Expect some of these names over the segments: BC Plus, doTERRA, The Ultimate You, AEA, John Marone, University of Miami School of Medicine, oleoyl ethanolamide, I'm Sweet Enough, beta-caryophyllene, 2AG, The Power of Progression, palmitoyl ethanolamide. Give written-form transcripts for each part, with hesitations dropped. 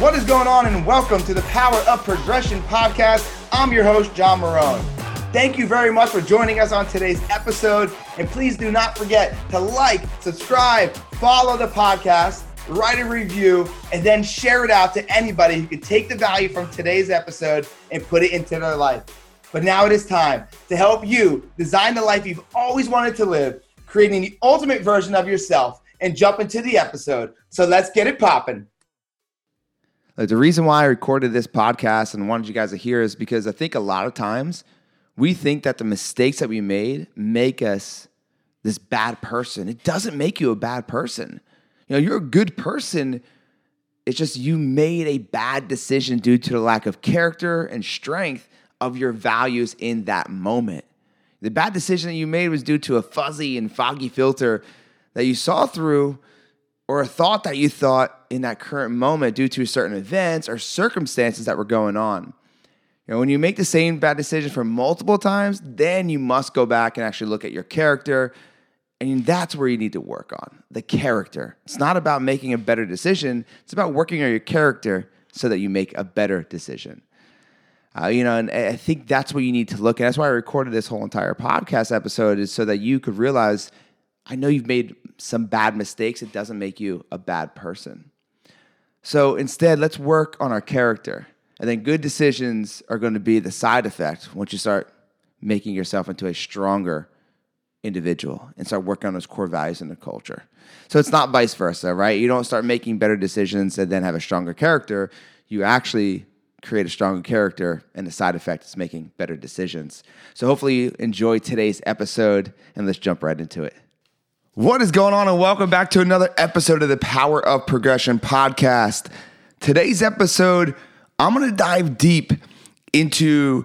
What is going on, and welcome to the Power of Progression podcast. I'm your host, John Marone. Thank you very much for joining us on today's episode. And please do not forget to like, subscribe, follow the podcast, write a review, and then share it out to anybody who could take the value from today's episode and put it into their life. But now it is time to help you design the life you've always wanted to live, creating the ultimate version of yourself, and jump into the episode. So let's get it popping. The reason why I recorded this podcast and wanted you guys to hear is because I think a lot of times we think that the mistakes that we made make us this bad person. It doesn't make you a bad person. You know, you're a good person. It's just you made a bad decision due to the lack of character and strength of your values in that moment. The bad decision that you made was due to a fuzzy and foggy filter that you saw through, or a thought that you thought in that current moment due to certain events or circumstances that were going on. You know, when you make the same bad decision for multiple times, then you must go back and actually look at your character. And that's where you need to work on, the character. It's not about making a better decision. It's about working on your character so that you make a better decision. And I think that's what you need to look at. That's why I recorded this whole entire podcast episode, is so that you could realize, I know you've made some bad mistakes. It doesn't make you a bad person. So instead, let's work on our character. And then good decisions are going to be the side effect once you start making yourself into a stronger individual and start working on those core values in the culture. So it's not vice versa, right? You don't start making better decisions and then have a stronger character. You actually create a stronger character, and the side effect is making better decisions. So hopefully you enjoy today's episode, and let's jump right into it. What is going on, and welcome back to another episode of the Power of Progression podcast. Today's episode, I'm going to dive deep into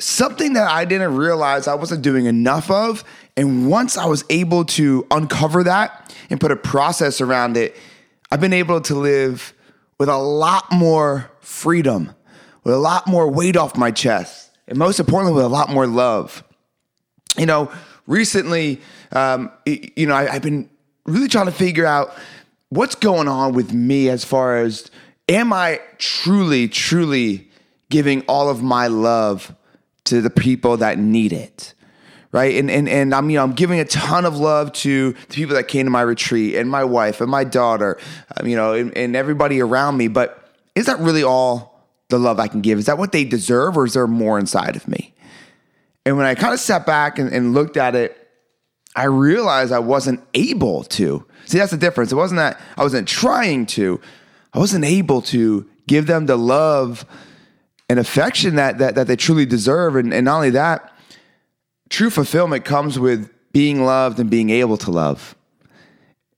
something that I didn't realize I wasn't doing enough of, and once I was able to uncover that and put a process around it, I've been able to live with a lot more freedom, with a lot more weight off my chest, and most importantly, with a lot more love. You know, recently, I've been really trying to figure out what's going on with me as far as, am I truly giving all of my love to the people that need it, right? And I'm giving a ton of love to the people that came to my retreat, and my wife and my daughter, and everybody around me. But is that really all the love I can give? Is that what they deserve, or is there more inside of me? And when I kind of sat back and looked at it, I realized I wasn't able to. See, that's the difference. It wasn't that I wasn't trying to. I wasn't able to give them the love and affection that they truly deserve. And not only that, true fulfillment comes with being loved and being able to love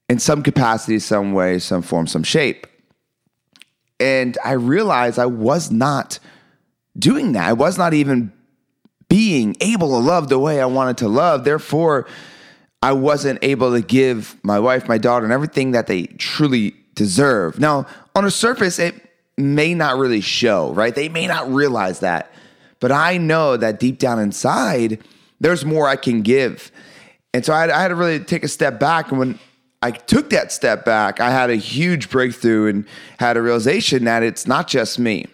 in some capacity, some way, some form, some shape. And I realized I was not doing that. I was not even being able to love the way I wanted to love. Therefore, I wasn't able to give my wife, my daughter, and everything that they truly deserve. Now, on the surface, it may not really show, right? They may not realize that. But I know that deep down inside, there's more I can give. And so I had to really take a step back. And when I took that step back, I had a huge breakthrough and had a realization that it's not just me.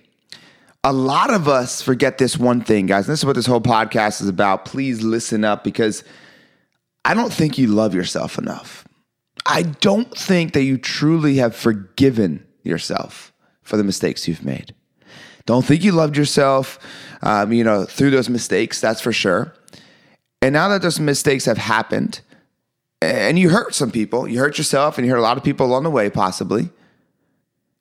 A lot of us forget this one thing, guys. And this is what this whole podcast is about. Please listen up, because I don't think you love yourself enough. I don't think that you truly have forgiven yourself for the mistakes you've made. Don't think you loved yourself, through those mistakes, that's for sure. And now that those mistakes have happened, and you hurt some people, you hurt yourself, and you hurt a lot of people along the way, possibly,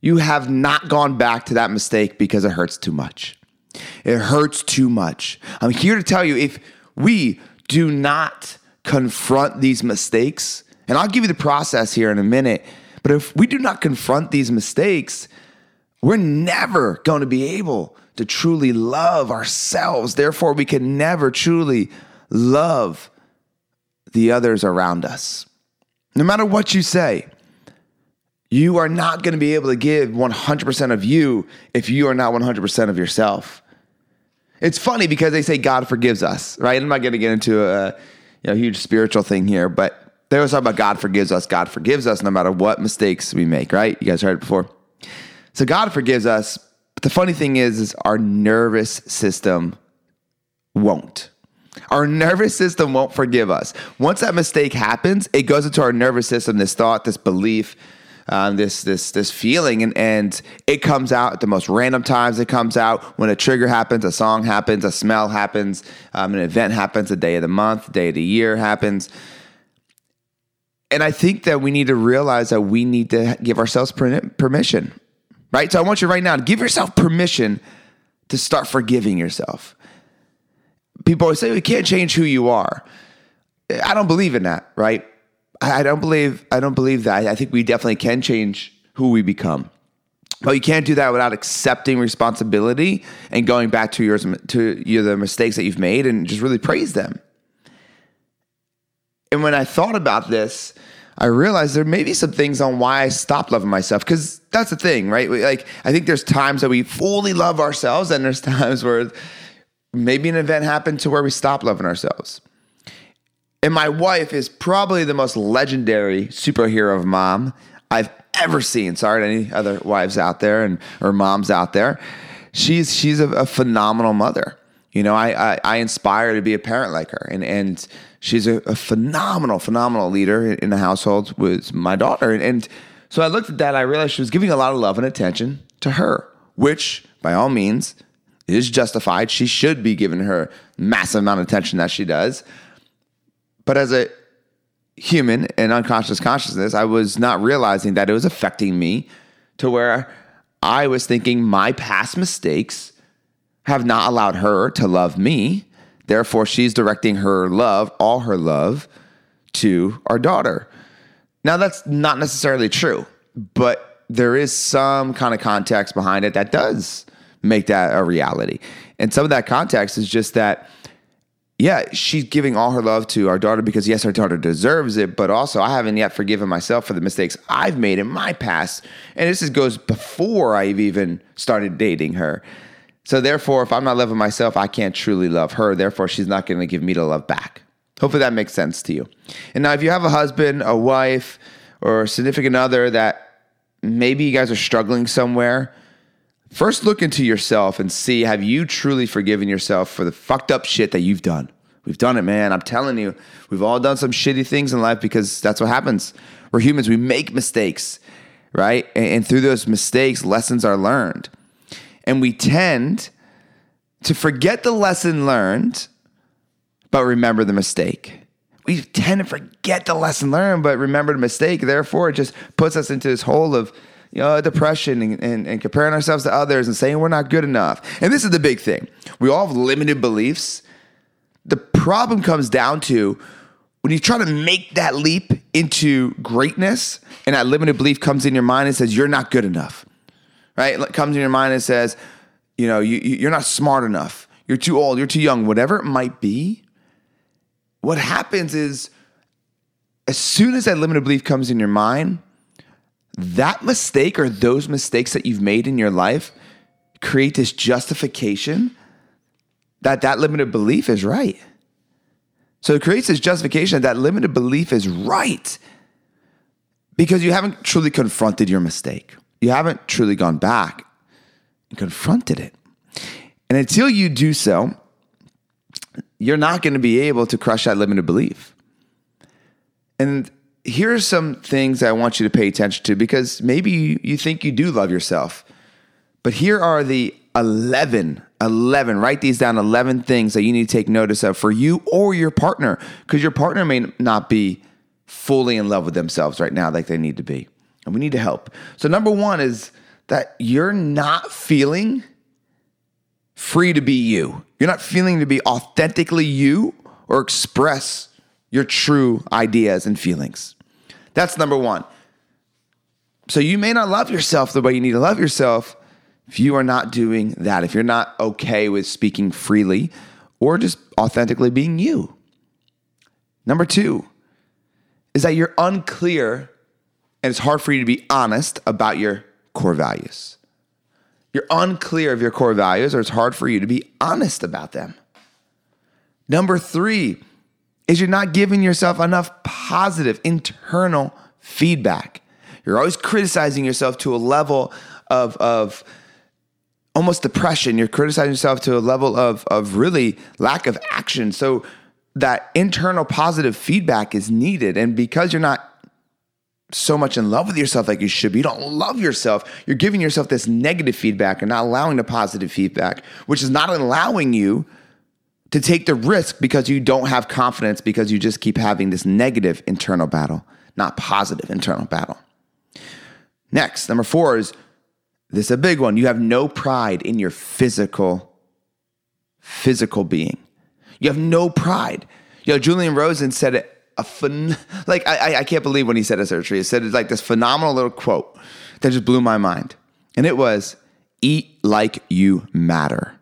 you have not gone back to that mistake because it hurts too much. It hurts too much. I'm here to tell you, if we do not confront these mistakes, and I'll give you the process here in a minute, but if we do not confront these mistakes, we're never going to be able to truly love ourselves. Therefore, we can never truly love the others around us. No matter what you say, you are not going to be able to give 100% of you if you are not 100% of yourself. It's funny because they say God forgives us, right? I'm not going to get into a huge spiritual thing here, but they always talk about God forgives us no matter what mistakes we make, right? You guys heard it before. So God forgives us. But the funny thing is our nervous system won't. Our nervous system won't forgive us. Once that mistake happens, it goes into our nervous system, this thought, this belief, this feeling, and it comes out at the most random times. It comes out when a trigger happens, a song happens, a smell happens, an event happens, a day of the month, day of the year happens. And I think that we need to realize that we need to give ourselves permission, right? So I want you right now to give yourself permission to start forgiving yourself. People always say, we can't change who you are. I don't believe in that, right? I don't believe that. I think we definitely can change who we become. But you can't do that without accepting responsibility and going back to the mistakes that you've made and just really praise them. And when I thought about this, I realized there may be some things on why I stopped loving myself, because that's the thing, right? I think there's times that we fully love ourselves, and there's times where maybe an event happened to where we stopped loving ourselves. And my wife is probably the most legendary superhero of mom I've ever seen. Sorry to any other wives out there and or moms out there. She's a phenomenal mother. You know, I inspire to be a parent like her, and she's a phenomenal leader in the household with my daughter. And so I looked at that, and I realized she was giving a lot of love and attention to her, which by all means is justified. She should be giving her massive amount of attention that she does. But as a human and unconscious consciousness, I was not realizing that it was affecting me to where I was thinking my past mistakes have not allowed her to love me. Therefore, she's directing her love, all her love, to our daughter. Now, that's not necessarily true, but there is some kind of context behind it that does make that a reality. And some of that context is just that, yeah, she's giving all her love to our daughter because, yes, our daughter deserves it, but also I haven't yet forgiven myself for the mistakes I've made in my past. And this goes before I've even started dating her. So therefore, if I'm not loving myself, I can't truly love her. Therefore, she's not going to give me the love back. Hopefully that makes sense to you. And now if you have a husband, a wife, or a significant other that maybe you guys are struggling somewhere, first look into yourself and see, have you truly forgiven yourself for the fucked up shit that you've done? We've done it, man. I'm telling you, we've all done some shitty things in life because that's what happens. We're humans. We make mistakes, right? And through those mistakes, lessons are learned. And we tend to forget the lesson learned, but remember the mistake. We tend to forget the lesson learned, but remember the mistake. Therefore, it just puts us into this hole of, you know, depression and comparing ourselves to others and saying we're not good enough. And this is the big thing. We all have limited beliefs. The problem comes down to when you try to make that leap into greatness and that limited belief comes in your mind and says you're not good enough. Right? It comes in your mind and says, you know, you're not smart enough. You're too old. You're too young. Whatever it might be. What happens is as soon as that limited belief comes in your mind, that mistake or those mistakes that you've made in your life create this justification that limited belief is right. So it creates this justification that limited belief is right because you haven't truly confronted your mistake. You haven't truly gone back and confronted it. And until you do so, you're not going to be able to crush that limited belief. And here are some things I want you to pay attention to because maybe you think you do love yourself. But here are the 11, write these down, 11 things that you need to take notice of for you or your partner, because your partner may not be fully in love with themselves right now like they need to be. And we need to help. So number one is that you're not feeling free to be you. You're not feeling to be authentically you or express your true ideas and feelings. That's number one. So you may not love yourself the way you need to love yourself if you are not doing that, if you're not okay with speaking freely or just authentically being you. Number two is that you're unclear and it's hard for you to be honest about your core values. You're unclear of your core values or it's hard for you to be honest about them. Number three is you're not giving yourself enough positive internal feedback. You're always criticizing yourself to a level of almost depression. You're criticizing yourself to a level of really lack of action. So that internal positive feedback is needed. And because you're not so much in love with yourself like you should be, you don't love yourself, you're giving yourself this negative feedback and not allowing the positive feedback, which is not allowing you to take the risk because you don't have confidence, because you just keep having this negative internal battle, not positive internal battle. Next, number 4 is, this is a big one, you have no pride in your physical being. You have no pride. You know, Julian Rosen said it, I can't believe when he said this, he said it's like this phenomenal little quote that just blew my mind. And it was, eat like you matter.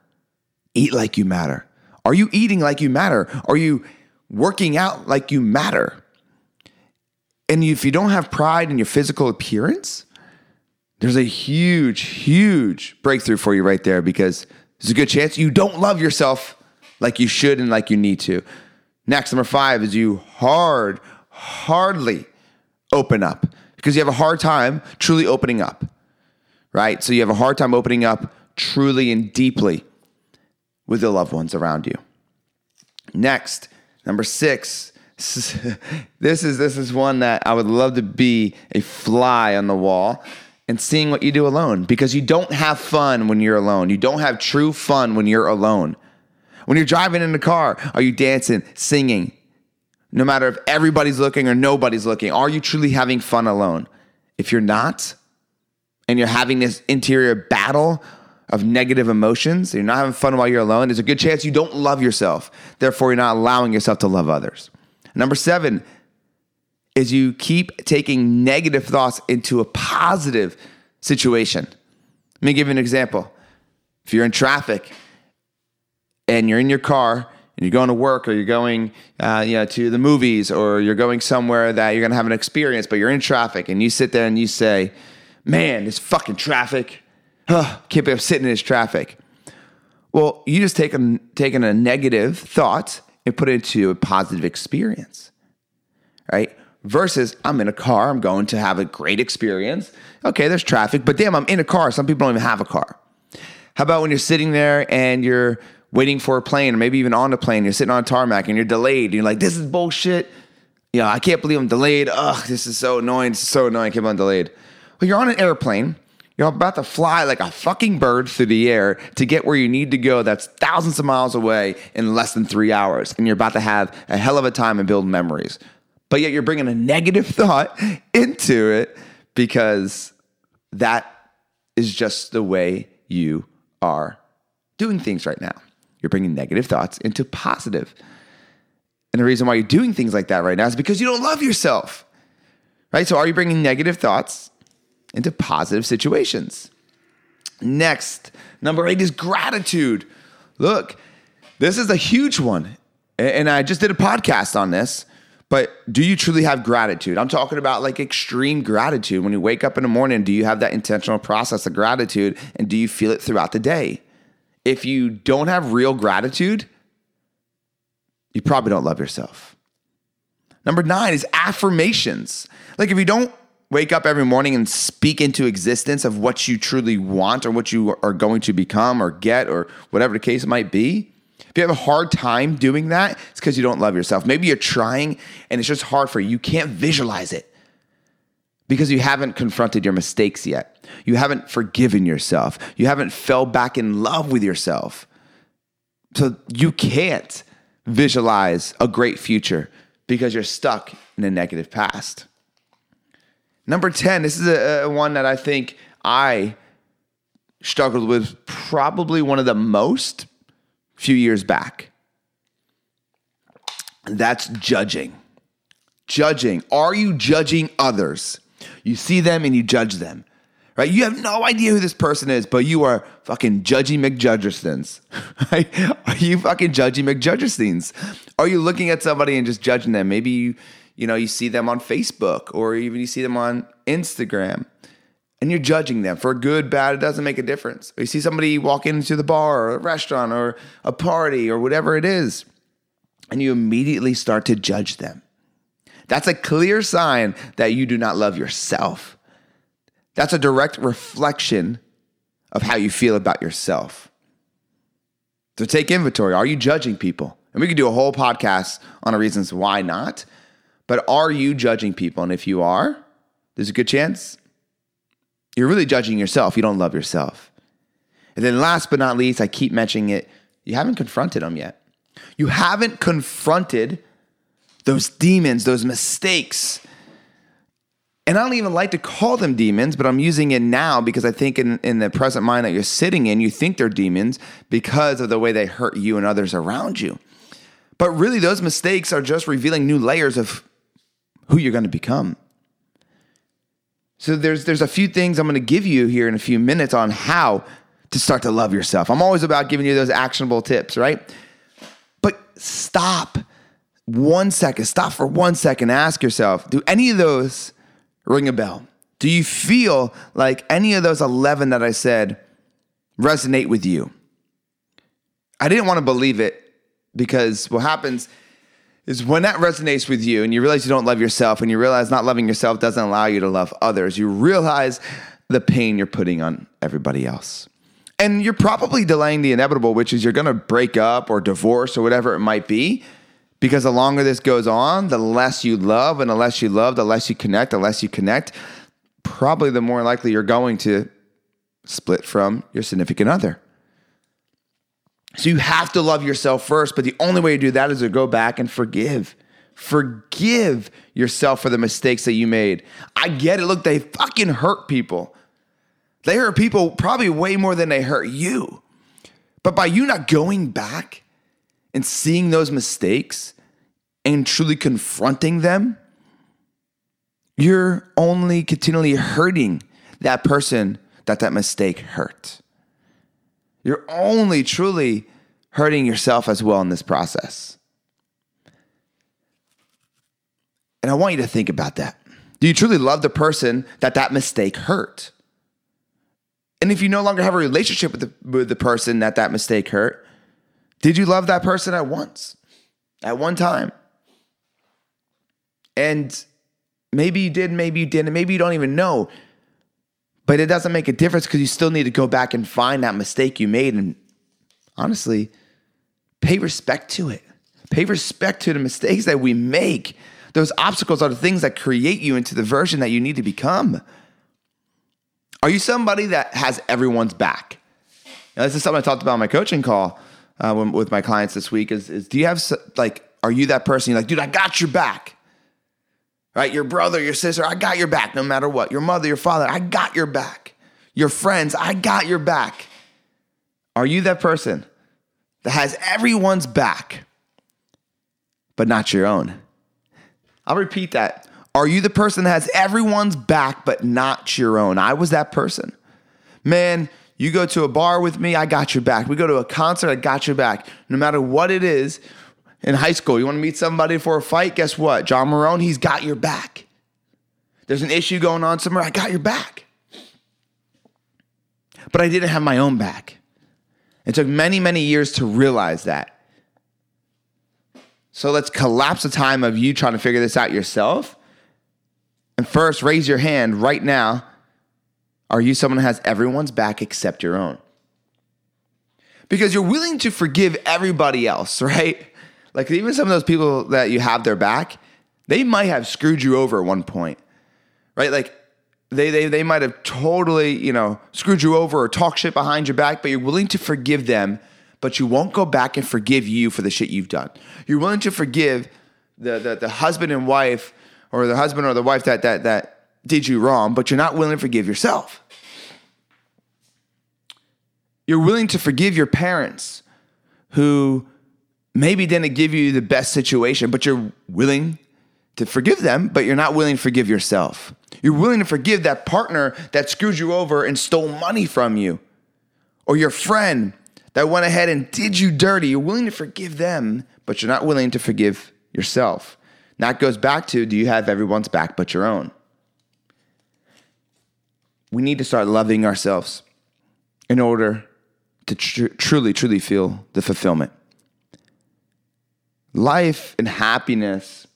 Eat like you matter. Are you eating like you matter? Are you working out like you matter? And if you don't have pride in your physical appearance, there's a huge, huge breakthrough for you right there, because there's a good chance you don't love yourself like you should and like you need to. Next, number 5 is you hardly open up, because you have a hard time truly opening up, right? So you have a hard time opening up truly and deeply with the loved ones around you. Next, number 6, this is one that I would love to be a fly on the wall and seeing what you do alone, because you don't have fun when you're alone. You don't have true fun when you're alone. When you're driving in the car, are you dancing, singing? No matter if everybody's looking or nobody's looking, are you truly having fun alone? If you're not, and you're having this interior battle of negative emotions, you're not having fun while you're alone, there's a good chance you don't love yourself. Therefore, you're not allowing yourself to love others. Number 7 is you keep taking negative thoughts into a positive situation. Let me give you an example. If you're in traffic and you're in your car and you're going to work, or you're going to the movies, or you're going somewhere that you're going to have an experience, but you're in traffic, and you sit there and you say, man, this fucking traffic. Can't be sitting in this traffic. Well, you just taking a negative thought and put it into a positive experience, right? Versus, I'm in a car, I'm going to have a great experience. Okay, there's traffic, but damn, I'm in a car. Some people don't even have a car. How about when you're sitting there and you're waiting for a plane, or maybe even on the plane, you're sitting on a tarmac and you're delayed, and you're like, this is bullshit. You know, I can't believe I'm delayed. Ugh, this is so annoying. It's so annoying. I can't believe I'm delayed. Well, you're on an airplane. You're about to fly like a fucking bird through the air to get where you need to go that's thousands of miles away in less than 3 hours. And you're about to have a hell of a time and build memories. But yet you're bringing a negative thought into it, because that is just the way you are doing things right now. You're bringing negative thoughts into positive. And the reason why you're doing things like that right now is because you don't love yourself, right? So are you bringing negative thoughts into positive situations? Next, number 8 is gratitude. Look, this is a huge one. And I just did a podcast on this, but do you truly have gratitude? I'm talking about like extreme gratitude. When you wake up in the morning, do you have that intentional process of gratitude, and do you feel it throughout the day? If you don't have real gratitude, you probably don't love yourself. Number 9 is affirmations. Like if you don't wake up every morning and speak into existence of what you truly want or what you are going to become or get or whatever the case might be, if you have a hard time doing that, it's because you don't love yourself. Maybe you're trying and it's just hard for you. You can't visualize it because you haven't confronted your mistakes yet. You haven't forgiven yourself. You haven't fell back in love with yourself. So you can't visualize a great future because you're stuck in a negative past. Number 10, this is a one that I think I struggled with probably one of the most a few years back. That's judging. Judging. Are you judging others? You see them and you judge them, right? You have no idea who this person is, but you are fucking judgy McJudgersons, right? Are you fucking judgy McJudgersons? Are you looking at somebody and just judging them? Maybe you see them on Facebook, or even you see them on Instagram, and you're judging them for good, bad, it doesn't make a difference. Or you see somebody walk into the bar or a restaurant or a party or whatever it is, and you immediately start to judge them. That's a clear sign that you do not love yourself. That's a direct reflection of how you feel about yourself. So take inventory. Are you judging people? And we could do a whole podcast on the reasons why not. But are you judging people? And if you are, there's a good chance you're really judging yourself. You don't love yourself. And then last but not least, I keep mentioning it, you haven't confronted them yet. You haven't confronted those demons, those mistakes. And I don't even like to call them demons, but I'm using it now because I think in the present mind that you're sitting in, you think they're demons because of the way they hurt you and others around you. But really, those mistakes are just revealing new layers of who you're going to become. So there's a few things I'm going to give you here in a few minutes on how to start to love yourself. I'm always about giving you those actionable tips, right? But stop for one second, ask yourself, do any of those ring a bell? Do you feel like any of those 11 that I said resonate with you? I didn't want to believe it because what happens is when that resonates with you and you realize you don't love yourself and you realize not loving yourself doesn't allow you to love others, you realize the pain you're putting on everybody else. And you're probably delaying the inevitable, which is you're going to break up or divorce or whatever it might be, because the longer this goes on, the less you love, and the less you love, the less you connect, probably the more likely you're going to split from your significant other. So you have to love yourself first, but the only way to do that is to go back and forgive. Forgive yourself for the mistakes that you made. I get it. Look, they fucking hurt people. They hurt people probably way more than they hurt you. But by you not going back and seeing those mistakes and truly confronting them, you're only continually hurting that person that mistake hurt. You're only truly hurting yourself as well in this process. And I want you to think about that. Do you truly love the person that mistake hurt? And if you no longer have a relationship with the person that mistake hurt, did you love that person at one time? And maybe you did, maybe you didn't, maybe you don't even know. But it doesn't make a difference because you still need to go back and find that mistake you made and honestly, pay respect to it. Pay respect to the mistakes that we make. Those obstacles are the things that create you into the version that you need to become. Are you somebody that has everyone's back? Now, this is something I talked about on my coaching call with my clients this week is do you have, are you that person? You're like, dude, I got your back, right? Your brother, your sister, I got your back no matter what. Your mother, your father, I got your back. Your friends, I got your back. Are you that person that has everyone's back, but not your own? I'll repeat that. Are you the person that has everyone's back but not your own? I was that person. Man, you go to a bar with me, I got your back. We go to a concert, I got your back. No matter what it is, in high school, you want to meet somebody for a fight? Guess what? John Marone, he's got your back. There's an issue going on somewhere, I got your back. But I didn't have my own back. It took many, many years to realize that. So let's collapse the time of you trying to figure this out yourself. And first, raise your hand right now. Are you someone who has everyone's back except your own? Because you're willing to forgive everybody else, right? Like even some of those people that you have their back, they might have screwed you over at one point, right? Like they might have totally, screwed you over or talked shit behind your back, but you're willing to forgive them, but you won't go back and forgive you for the shit you've done. You're willing to forgive the husband and wife or the husband or the wife that did you wrong, but you're not willing to forgive yourself. You're willing to forgive your parents who maybe didn't give you the best situation, but you're willing to forgive them, but you're not willing to forgive yourself. You're willing to forgive that partner that screwed you over and stole money from you, or your friend that went ahead and did you dirty. You're willing to forgive them, but you're not willing to forgive yourself. Now it goes back to, do you have everyone's back but your own? We need to start loving ourselves in order to truly feel the fulfillment. Life and happiness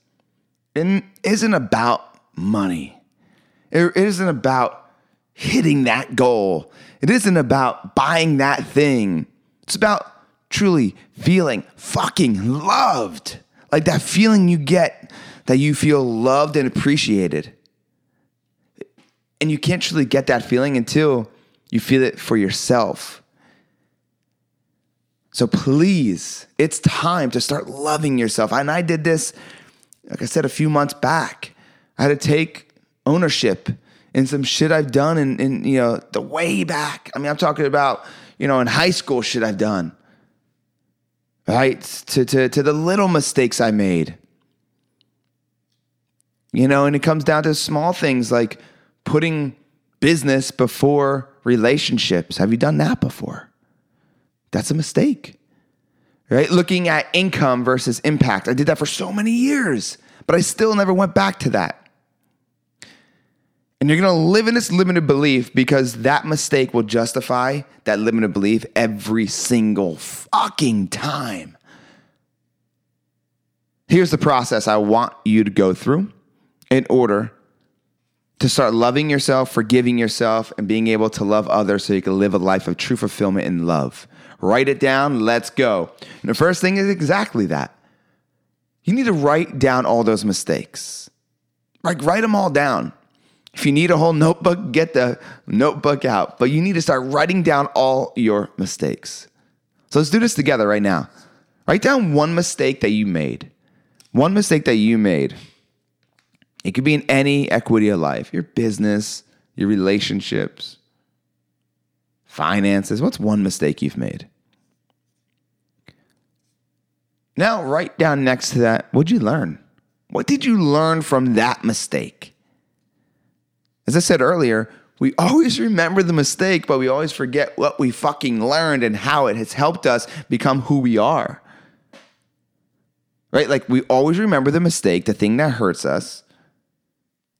isn't about money. It isn't about hitting that goal. It isn't about buying that thing. It's about truly feeling fucking loved. Like that feeling you get that you feel loved and appreciated. And you can't truly get that feeling until you feel it for yourself. So please, it's time to start loving yourself. And I did this, like I said, a few months back. I had to take ownership in some shit I've done in the way back. I mean, I'm talking about, in high school shit I've done. Right? To the little mistakes I made. And it comes down to small things like putting business before relationships. Have you done that before? That's a mistake, right? Looking at income versus impact. I did that for so many years, but I still never went back to that. And you're going to live in this limited belief because that mistake will justify that limited belief every single fucking time. Here's the process I want you to go through in order to start loving yourself, forgiving yourself, and being able to love others so you can live a life of true fulfillment and love. Write it down. Let's go. And the first thing is exactly that. You need to write down all those mistakes. Like, write them all down. If you need a whole notebook, get the notebook out. But you need to start writing down all your mistakes. So let's do this together right now. Write down one mistake that you made. One mistake that you made. It could be in any equity of life. Your business, your relationships, finances. What's one mistake you've made? Now write down next to that, what'd you learn? What did you learn from that mistake? As I said earlier, we always remember the mistake, but we always forget what we fucking learned and how it has helped us become who we are. Right? Like, we always remember the mistake, the thing that hurts us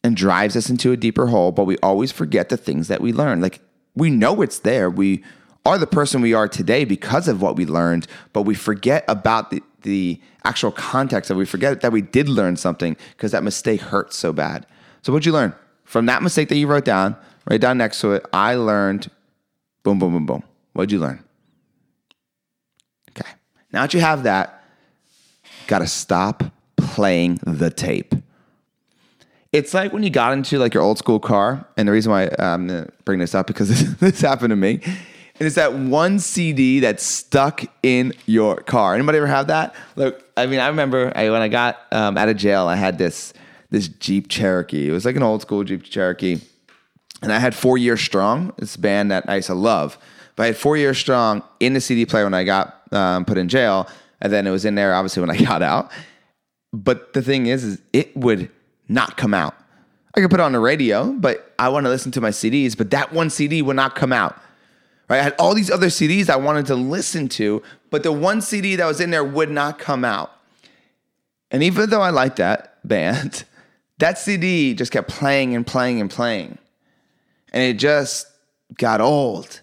and drives us into a deeper hole, but we always forget the things that we learned. Like, we know it's there. We are the person we are today because of what we learned, but we forget about the actual context of it. We forget that we did learn something because that mistake hurts so bad. So what'd you learn? From that mistake that you wrote down, right down next to it, I learned, boom, boom, boom, boom. What'd you learn? Okay. Now that you have that, got to stop playing the tape. It's like when you got into like your old school car, and the reason why I'm going to bring this up because this happened to me, and it's that one CD that's stuck in your car. Anybody ever have that? Look, I mean, I remember when I got out of jail, I had this Jeep Cherokee. It was like an old school Jeep Cherokee, and I had 4 Years Strong, this band that I used to love, but I had 4 Years Strong in the CD player when I got put in jail, and then it was in there obviously when I got out. But the thing is it would not come out. I could put it on the radio, but I want to listen to my CDs, but that one CD would not come out. Right? I had all these other CDs I wanted to listen to, but the one CD that was in there would not come out. And even though I liked that band, that CD just kept playing and playing and playing. And it just got old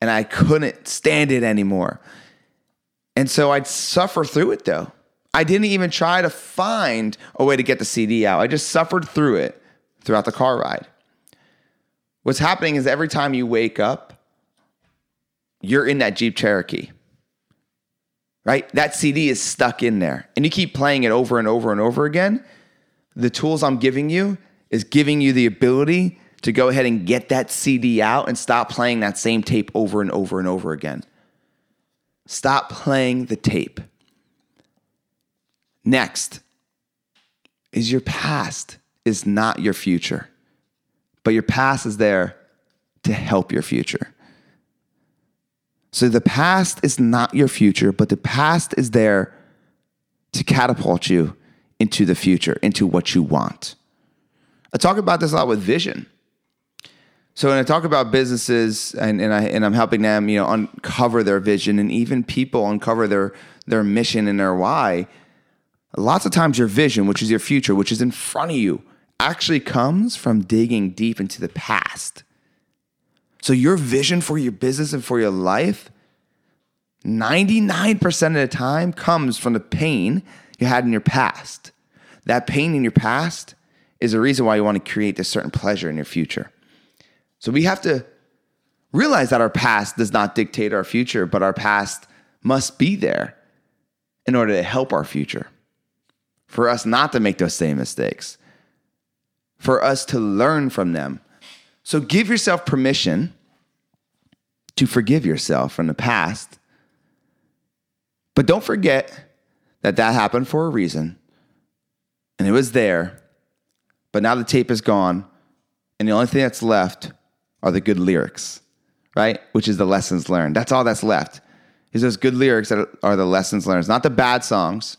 and I couldn't stand it anymore. And so I'd suffer through it though. I didn't even try to find a way to get the CD out. I just suffered through it throughout the car ride. What's happening is every time you wake up, you're in that Jeep Cherokee, right? That CD is stuck in there and you keep playing it over and over and over again. The tools I'm giving you is giving you the ability to go ahead and get that CD out and stop playing that same tape over and over and over again. Stop playing the tape. Next is your past is not your future, but your past is there to help your future. So the past is not your future, but the past is there to catapult you into the future, into what you want. I talk about this a lot with vision. So when I talk about businesses and I'm helping them, uncover their vision, and even people uncover their mission and their why, lots of times your vision, which is your future, which is in front of you, actually comes from digging deep into the past. So your vision for your business and for your life, 99% of the time comes from the pain you had in your past. That pain in your past is the reason why you want to create this certain pleasure in your future. So we have to realize that our past does not dictate our future, but our past must be there in order to help our future, for us not to make those same mistakes, for us to learn from them. So give yourself permission to forgive yourself from the past, but don't forget that that happened for a reason, and it was there, but now the tape is gone, and the only thing that's left are the good lyrics, right? Which is the lessons learned. That's all that's left, is those good lyrics that are the lessons learned. It's not the bad songs,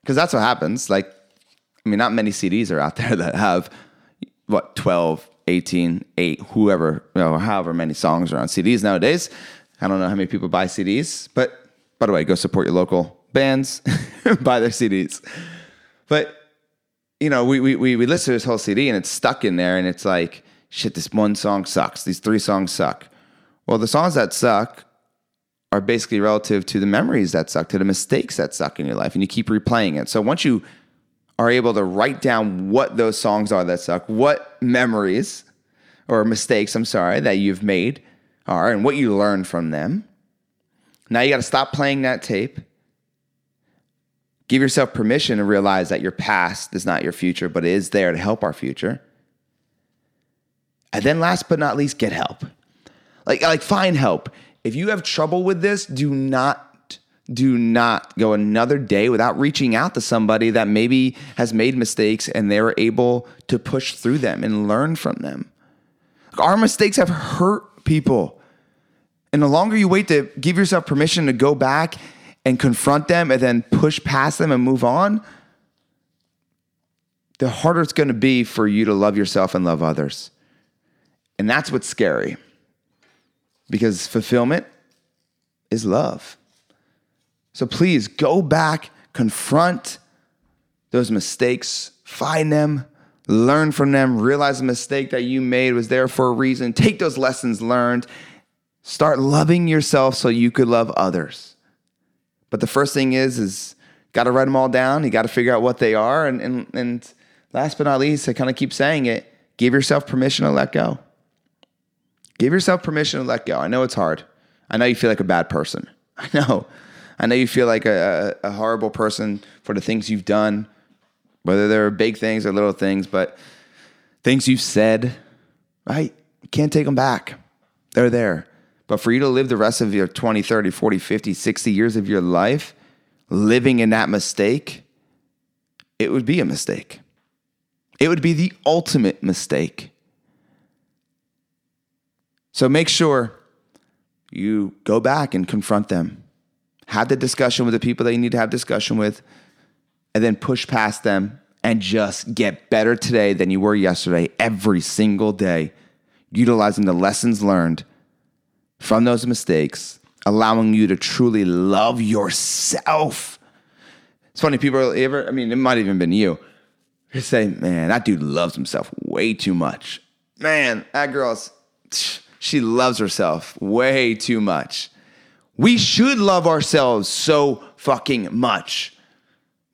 because that's what happens. Like, I mean, not many CDs are out there that have, what, 12, 18, 8, whoever, you know, however many songs are on CDs nowadays. I don't know how many people buy CDs, but by the way, go support your local bands, buy their CDs. But, you know, we listen to this whole CD and it's stuck in there and it's like, shit, this one song sucks. These 3 songs suck. Well, the songs that suck are basically relative to the memories that suck, to the mistakes that suck in your life, and you keep replaying it. So once you are able to write down what those songs are that suck, what memories or mistakes, I'm sorry, that you've made are, and what you learned from them, now you got to stop playing that tape. Give yourself permission to realize that your past is not your future, but it is there to help our future. And then last but not least, get help. Like find help. If you have trouble with this, do not go another day without reaching out to somebody that maybe has made mistakes and they were able to push through them and learn from them. Our mistakes have hurt people. And the longer you wait to give yourself permission to go back and confront them and then push past them and move on, the harder it's going to be for you to love yourself and love others. And that's what's scary, because fulfillment is love. So please go back, confront those mistakes, find them, learn from them, realize the mistake that you made was there for a reason. Take those lessons learned, start loving yourself so you could love others. But the first thing is got to write them all down. You got to figure out what they are. And last but not least, I kind of keep saying it, give yourself permission to let go. Give yourself permission to let go. I know it's hard. I know you feel like a bad person. I know you feel like a horrible person for the things you've done, whether they're big things or little things, but things you've said, right? You can't take them back. They're there. But for you to live the rest of your 20, 30, 40, 50, 60 years of your life living in that mistake, it would be a mistake. It would be the ultimate mistake. So make sure you go back and confront them. Have the discussion with the people that you need to have discussion with, and then push past them and just get better today than you were yesterday, every single day, utilizing the lessons learned from those mistakes, allowing you to truly love yourself. It's funny, people ever, I mean, it might have even been you, they say, man, that dude loves himself way too much. Man, that girl's... she loves herself way too much. We should love ourselves so fucking much.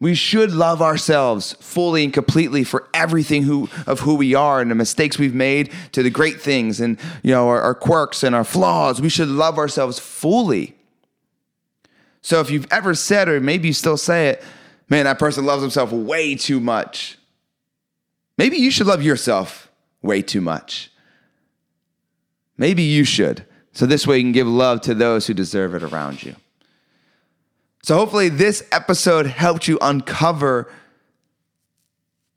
We should love ourselves fully and completely for everything of who we are and the mistakes we've made to the great things and, you know, our quirks and our flaws. We should love ourselves fully. So if you've ever said, or maybe you still say it, man, that person loves himself way too much. Maybe you should love yourself way too much. Maybe you should. So this way you can give love to those who deserve it around you. So hopefully this episode helped you uncover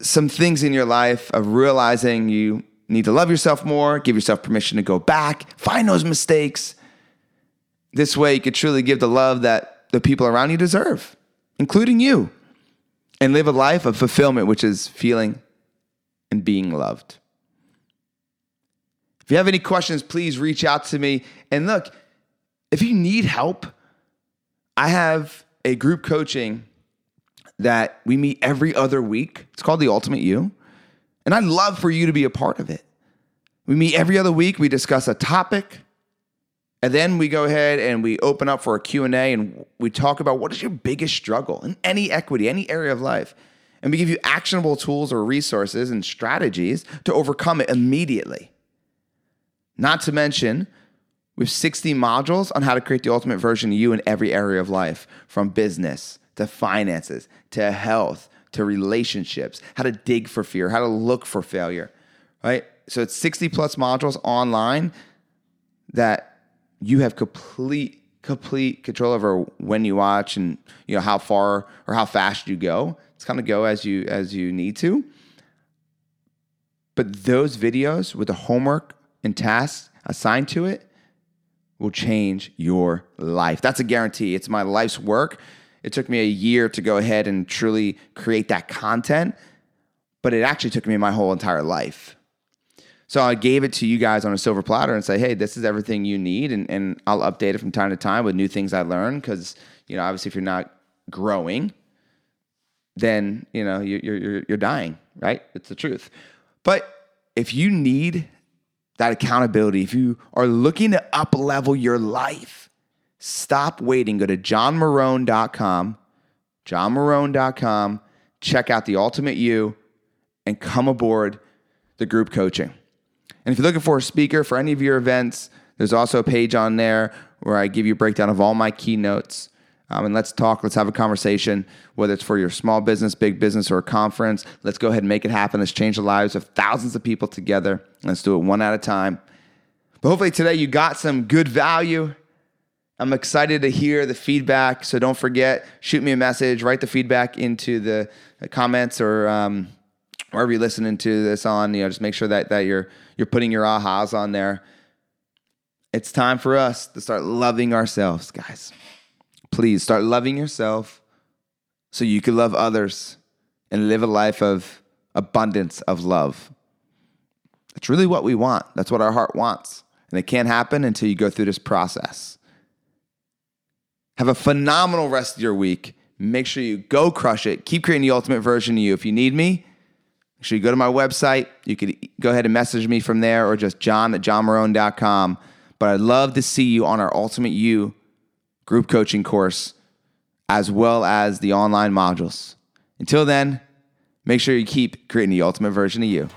some things in your life of realizing you need to love yourself more, give yourself permission to go back, find those mistakes. This way you could truly give the love that the people around you deserve, including you, and live a life of fulfillment, which is feeling and being loved. If you have any questions, please reach out to me. And look, if you need help, I have a group coaching that we meet every other week. It's called The Ultimate You. And I'd love for you to be a part of it. We meet every other week. We discuss a topic. And then we go ahead and we open up for a Q&A. And we talk about what is your biggest struggle in any equity, any area of life. And we give you actionable tools or resources and strategies to overcome it immediately. Not to mention, we have 60 modules on how to create the ultimate version of you in every area of life, from business to finances to health to relationships, how to dig for fear, how to look for failure, right? So it's 60 plus modules online that you have complete control over when you watch and, you know, how far or how fast you go. It's kind of go as you need to. But those videos with the homework and tasks assigned to it will change your life. That's a guarantee. It's my life's work. It took me a year to go ahead and truly create that content, but it actually took me my whole entire life. So I gave it to you guys on a silver platter and say, hey, this is everything you need. And I'll update it from time to time with new things I learn because, you know, obviously if you're not growing, then, you know, you're dying, right? It's the truth. But if you need that accountability, if you are looking to up-level your life, stop waiting. Go to johnmarone.com, johnmarone.com, check out The Ultimate You, and come aboard the group coaching. And if you're looking for a speaker for any of your events, there's also a page on there where I give you a breakdown of all my keynotes. And let's talk. Let's have a conversation, whether it's for your small business, big business, or a conference. Let's go ahead and make it happen. Let's change the lives of thousands of people together. Let's do it one at a time. But hopefully today you got some good value. I'm excited to hear the feedback. So don't forget, shoot me a message. Write the feedback into the comments or wherever you're listening to this on, you know, just make sure that you're putting your ahas on there. It's time for us to start loving ourselves, guys. Please start loving yourself so you can love others and live a life of abundance of love. It's really what we want. That's what our heart wants. And it can't happen until you go through this process. Have a phenomenal rest of your week. Make sure you go crush it. Keep creating the ultimate version of you. If you need me, make sure you go to my website. You could go ahead and message me from there or just john@johnmarone.com. But I'd love to see you on our Ultimate You group coaching course as well as the online modules. Until then, make sure you keep creating the ultimate version of you.